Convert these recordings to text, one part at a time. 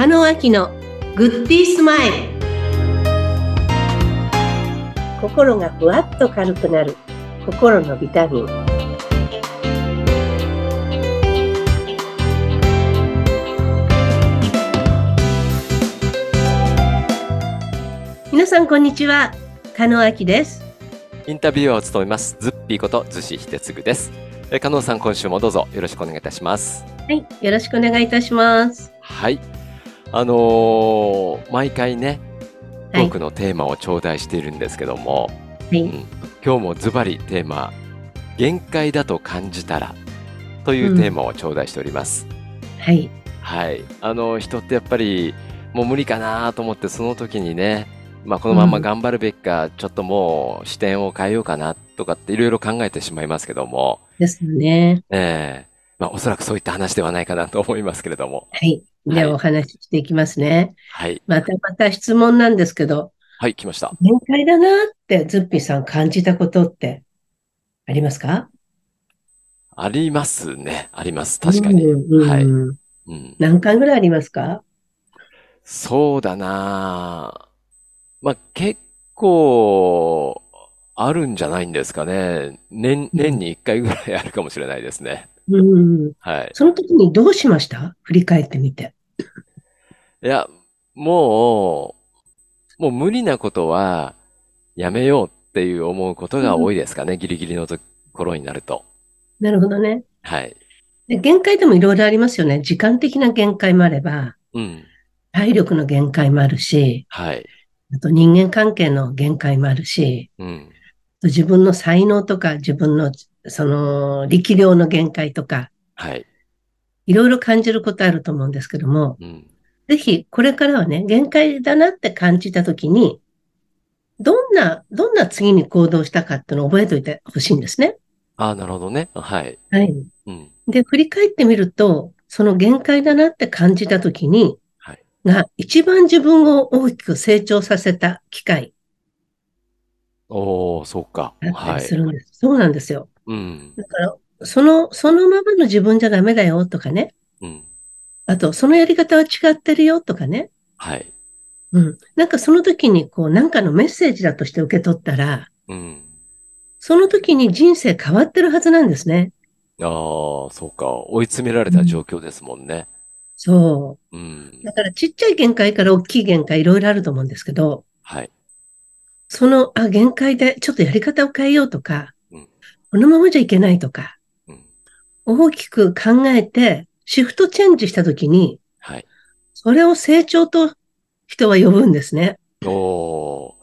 中野亜紀のグッディースマイル。心がふわっと軽くなる心のビタミン。皆さんこんにちは、加納亜紀です。インタビューを務めますズッピーこと逗子秀次です。加納さん、今週もどうぞよろしくお願いいたします。はい、よろしくお願いいたします。はい、毎回ね、多くのテーマを頂戴しているんですけども、はい、今日もズバリテーマ、限界だと感じたらというテーマを頂戴しております。はい、はい、人ってやっぱりもう無理かなと思って、その時にね、このまま頑張るべきか、ちょっともう視点を変えようかなとかっていろいろ考えてしまいますけども。ですよね。おそらくそういった話ではないかなと思いますけれども。はい。ではお話ししていきますね。はい。また質問なんですけど。はい、来ました。限界だなってズッピーさん感じたことってありますか？ありますね。あります。確かに。はい。何回ぐらいありますか？そうだなぁ。結構あるんじゃないんですかね。年に1回ぐらいあるかもしれないですね。はい。その時にどうしました？振り返ってみて。いや、もう無理なことはやめようっていう思うことが多いですかね。ギリギリのところになると。なるほどね。はい。で、限界でもいろいろありますよね。時間的な限界もあれば、体力の限界もあるし、はい。あと人間関係の限界もあるし、自分の才能とか自分のその力量の限界とか、はい、いろいろ感じることあると思うんですけども、ぜひこれからはね、限界だなって感じたときに、どんな次に行動したかっていうのを覚えておいてほしいんですね。ああ、なるほどね。はい。はい。で、振り返ってみると、その限界だなって感じたときに、が一番自分を大きく成長させた機会。おー、そうか。はい。そうなんですよ。だから、そのままの自分じゃダメだよとかね。あと、そのやり方は違ってるよとかね。はい。その時に、なんかのメッセージだとして受け取ったら、その時に人生変わってるはずなんですね。ああ、そうか。追い詰められた状況ですもんね。そう。だからちっちゃい限界から大きい限界いろいろあると思うんですけど、はい。その、限界でちょっとやり方を変えようとか、このままじゃいけないとか、大きく考えてシフトチェンジしたときに、はい。それを成長と人は呼ぶんですね。そ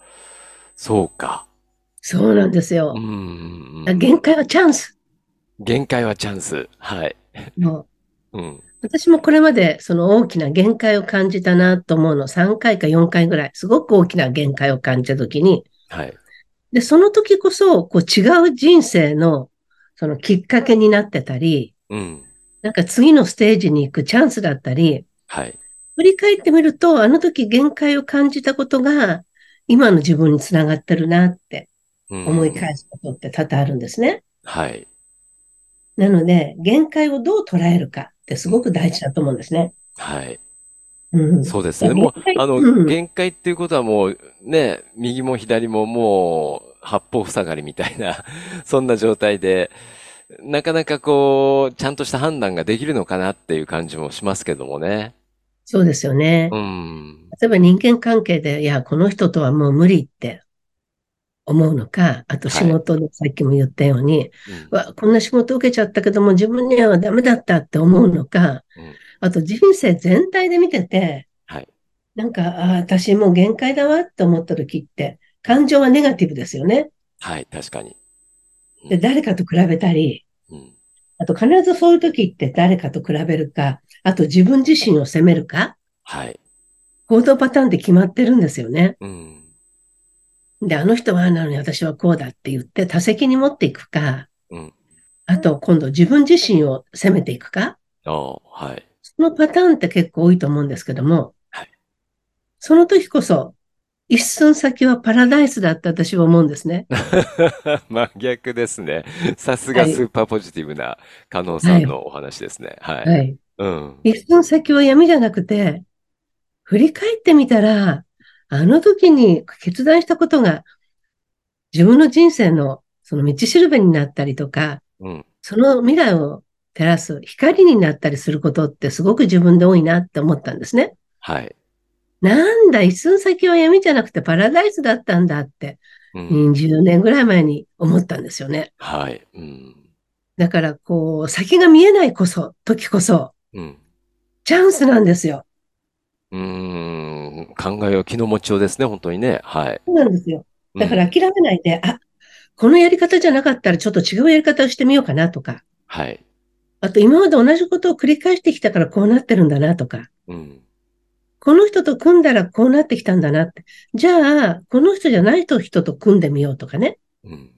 うか。そうなんですよ。限界はチャンス。限界はチャンス。はい。私もこれまでその大きな限界を感じたなと思うの3回か4回ぐらい、すごく大きな限界を感じたときに、はい。で、その時こそ、違う人生の、そのきっかけになってたり、次のステージに行くチャンスだったり、はい。振り返ってみると、あの時限界を感じたことが、今の自分につながってるなって、思い返すことって多々あるんですね。はい。なので、限界をどう捉えるか。ってすごく大事だと思うんですね。はい。そうですね。限界っていうことはもうね、右も左ももう八方塞がりみたいな、そんな状態で、なかなかちゃんとした判断ができるのかなっていう感じもしますけどもね。そうですよね。例えば人間関係で、いや、この人とはもう無理って思うのか、あと仕事でさっきも言ったように、こんな仕事受けちゃったけども自分にはダメだったって思うのか、あと人生全体で見てて、はい、私もう限界だわって思った時って、感情はネガティブですよね。はい、確かに。で、誰かと比べたり、あと必ずそういう時って誰かと比べるか、あと自分自身を責めるか、はい、行動パターンって決まってるんですよね。で、あの人はなのに私はこうだって言って他責に持っていくか、あと今度自分自身を責めていくか、はい、そのパターンって結構多いと思うんですけども、はい、その時こそ一寸先はパラダイスだって私は思うんですね。真逆ですね。さすがスーパーポジティブな加納さんのお話ですね。はい。一寸先は闇じゃなくて振り返ってみたら、あの時に決断したことが自分の人生のその道しるべになったりとか、うん、その未来を照らす光になったりすることってすごく自分で多いなって思ったんですね。はい。なんだ、一寸先は闇じゃなくてパラダイスだったんだって、うん、20年ぐらい前に思ったんですよね。はい。うん、だからこう、先が見えない時こそ、うん、チャンスなんですよ。考えは気の持ちようですね、本当にね。はい。そうなんですよ。だから諦めないで、うん、あ、このやり方じゃなかったらちょっと違うやり方をしてみようかなとか。はい。あと今まで同じことを繰り返してきたからこうなってるんだなとか。うん。この人と組んだらこうなってきたんだなって。じゃあ、この人じゃない人と組んでみようとかね。うん。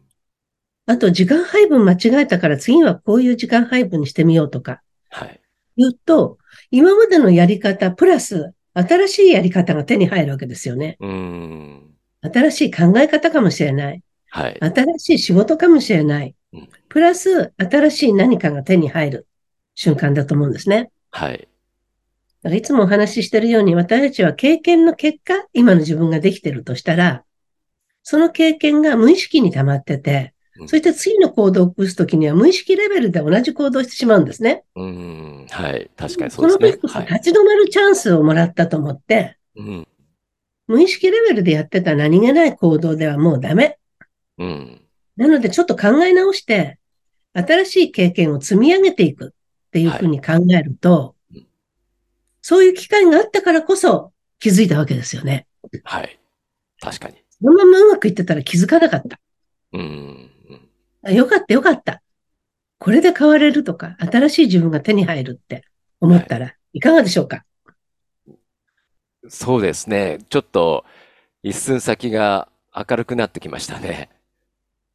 あと時間配分間違えたから次はこういう時間配分にしてみようとか。はい。言うと、今までのやり方プラス新しいやり方が手に入るわけですよね。うん。新しい考え方かもしれない。はい。新しい仕事かもしれない。うん、プラス、新しい何かが手に入る瞬間だと思うんですね。はい。だからいつもお話ししてるように、私たちは経験の結果、今の自分ができてるとしたら、その経験が無意識に溜まってて、うん、そして次の行動を起こすときには無意識レベルで同じ行動をしてしまうんですね。うん。はい。確かにそうですね。この時こそ立ち止まるチャンスをもらったと思って、うん、無意識レベルでやってた何気ない行動ではもうダメ。うん、なのでちょっと考え直して新しい経験を積み上げていくっていうふうに考えると、はい、そういう機会があったからこそ気づいたわけですよね。はい。確かに。そのままうまくいってたら気づかなかった。よかったよかった。これで変われるとか、新しい自分が手に入るって思ったらいかがでしょうか？はい、そうですね。ちょっと一寸先が明るくなってきましたね。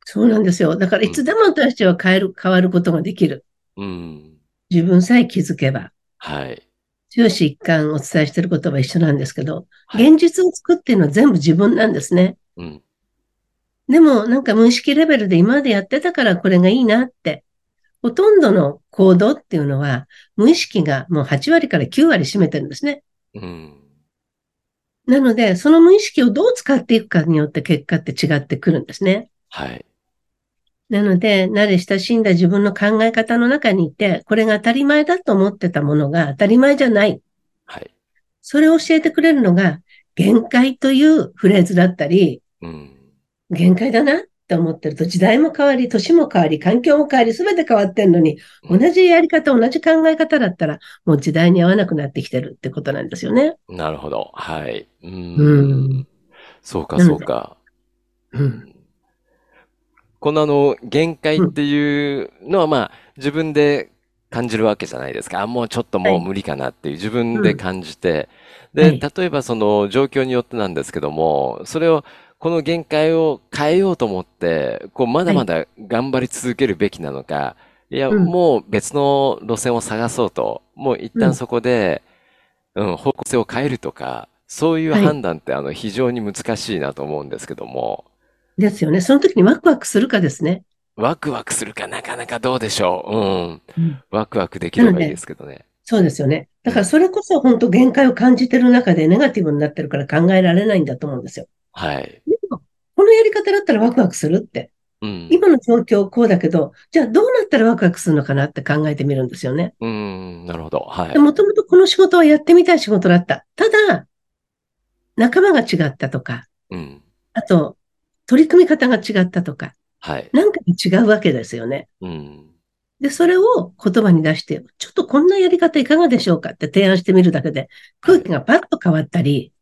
そうなんですよ。だからいつでも私たちは変わることができる。うん、自分さえ気づけば。はい。終始一貫お伝えしていることは一緒なんですけど、はい、現実を作っているのは全部自分なんですね。うん、でもなんか無意識レベルで今までやってたからこれがいいなって、ほとんどの行動っていうのは無意識がもう8割から9割占めてるんですね。うん、なのでその無意識をどう使っていくかによって結果って違ってくるんですね。はい。なので、慣れ親しんだ自分の考え方の中にいて、これが当たり前だと思ってたものが当たり前じゃない。はい。それを教えてくれるのが、限界というフレーズだったり、うん、限界だなって思ってると、時代も変わり、年も変わり、環境も変わり、すべて変わってるのに、同じやり方、同じ考え方だったら、もう時代に合わなくなってきてるってことなんですよね。なるほど。はい。そうか、そうか。うん。この限界っていうのは、まあ、自分で感じるわけじゃないですか。もうちょっともう無理かなっていう自分で感じて。で、例えばその状況によってなんですけども、それを、この限界を変えようと思って、こう、まだまだ頑張り続けるべきなのか、いや、もう別の路線を探そうと、もう一旦そこで、方向性を変えるとか、そういう判断って非常に難しいなと思うんですけども、ですよね。その時にワクワクするかですね。ワクワクするかなかなかどうでしょう。ワクワクできればいいですけどね。そうですよね。だからそれこそ本当限界を感じてる中でネガティブになってるから考えられないんだと思うんですよ。はい。でも、このやり方だったらワクワクするって。今の状況こうだけど、じゃあどうなったらワクワクするのかなって考えてみるんですよね。なるほど。はい。もともとこの仕事はやってみたい仕事だった。ただ、仲間が違ったとか、あと、取り組み方が違ったとか、はい、なんか違うわけですよね。で、それを言葉に出して、ちょっとこんなやり方いかがでしょうかって提案してみるだけで、空気がパッと変わったり、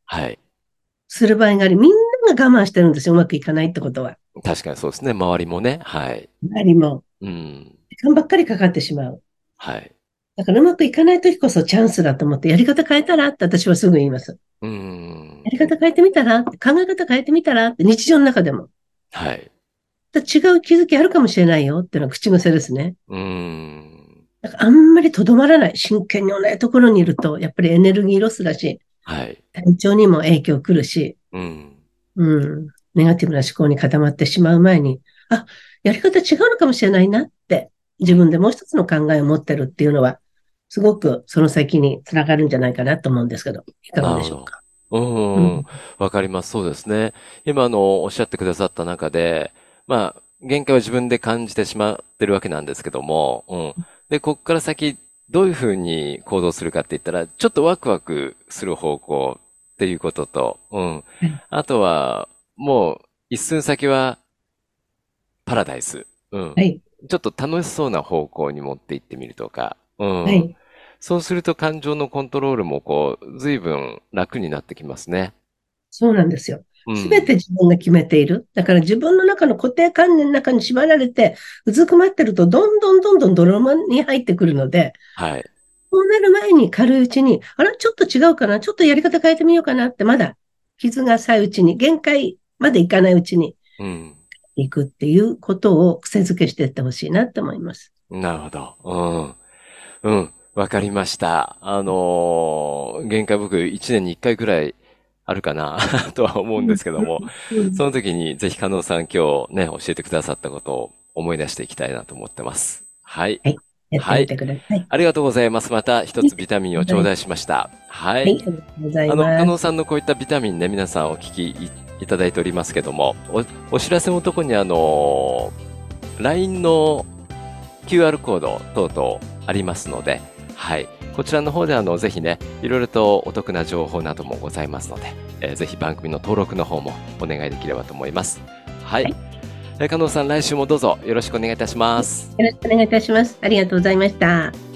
する場合があり、みんなが我慢してるんですよ、うまくいかないってことは。確かにそうですね、周りもね。はい。周りも。時間ばっかりかかってしまう。はい。だからうまくいかないときこそチャンスだと思って、やり方変えたらって私はすぐ言います。やり方変えてみたらって、考え方変えてみたらって、日常の中でも。はい。違う気づきあるかもしれないよっていうのは口癖ですね。だからあんまりとどまらない。真剣に同じところにいると、やっぱりエネルギーロスだし、はい、体調にも影響くるし、ネガティブな思考に固まってしまう前に、あ、やり方違うのかもしれないなって、自分でもう一つの考えを持ってるっていうのは、すごくその先につながるんじゃないかなと思うんですけど、いかがでしょうか。わかります。そうですね。今おっしゃってくださった中で、まあ、限界は自分で感じてしまってるわけなんですけども、うん。で、こっから先、どういうふうに行動するかって言ったら、ちょっとワクワクする方向っていうことと、うん。あとは、もう、一寸先は、パラダイス。うん。はい。ちょっと楽しそうな方向に持っていってみるとか、うん。はい。そうすると感情のコントロールもこう、随分楽になってきますね。そうなんですよ。すべて自分が決めている。だから自分の中の固定観念の中に縛られて、うずくまってると、どんどん泥沼に入ってくるので、はい。そうなる前に軽いうちに、あら、ちょっと違うかな、ちょっとやり方変えてみようかなって、まだ傷が浅いうちに、限界までいかないうちに、うん。いくっていうことを癖づけしていってほしいなって思います。なるほど。うん。うん。わかりました。限界僕1年に1回くらい、あるかなとは思うんですけども、その時にぜひ加納さん今日ね、教えてくださったことを思い出していきたいなと思ってます。はい。はい。やってみてください。はい。ありがとうございます。また一つビタミンを頂戴しました。はい。はい、ありがとうございます。加納さんのこういったビタミンね、皆さんお聞きいただいておりますけども、お知らせのとこにLINE の QR コード等々ありますので、はい。こちらの方でぜひね、いろいろとお得な情報などもございますので、ぜひ番組の登録の方もお願いできればと思います。はい。はい、加納さん、来週もどうぞよろしくお願いいたします。よろしくお願いいたします。ありがとうございました。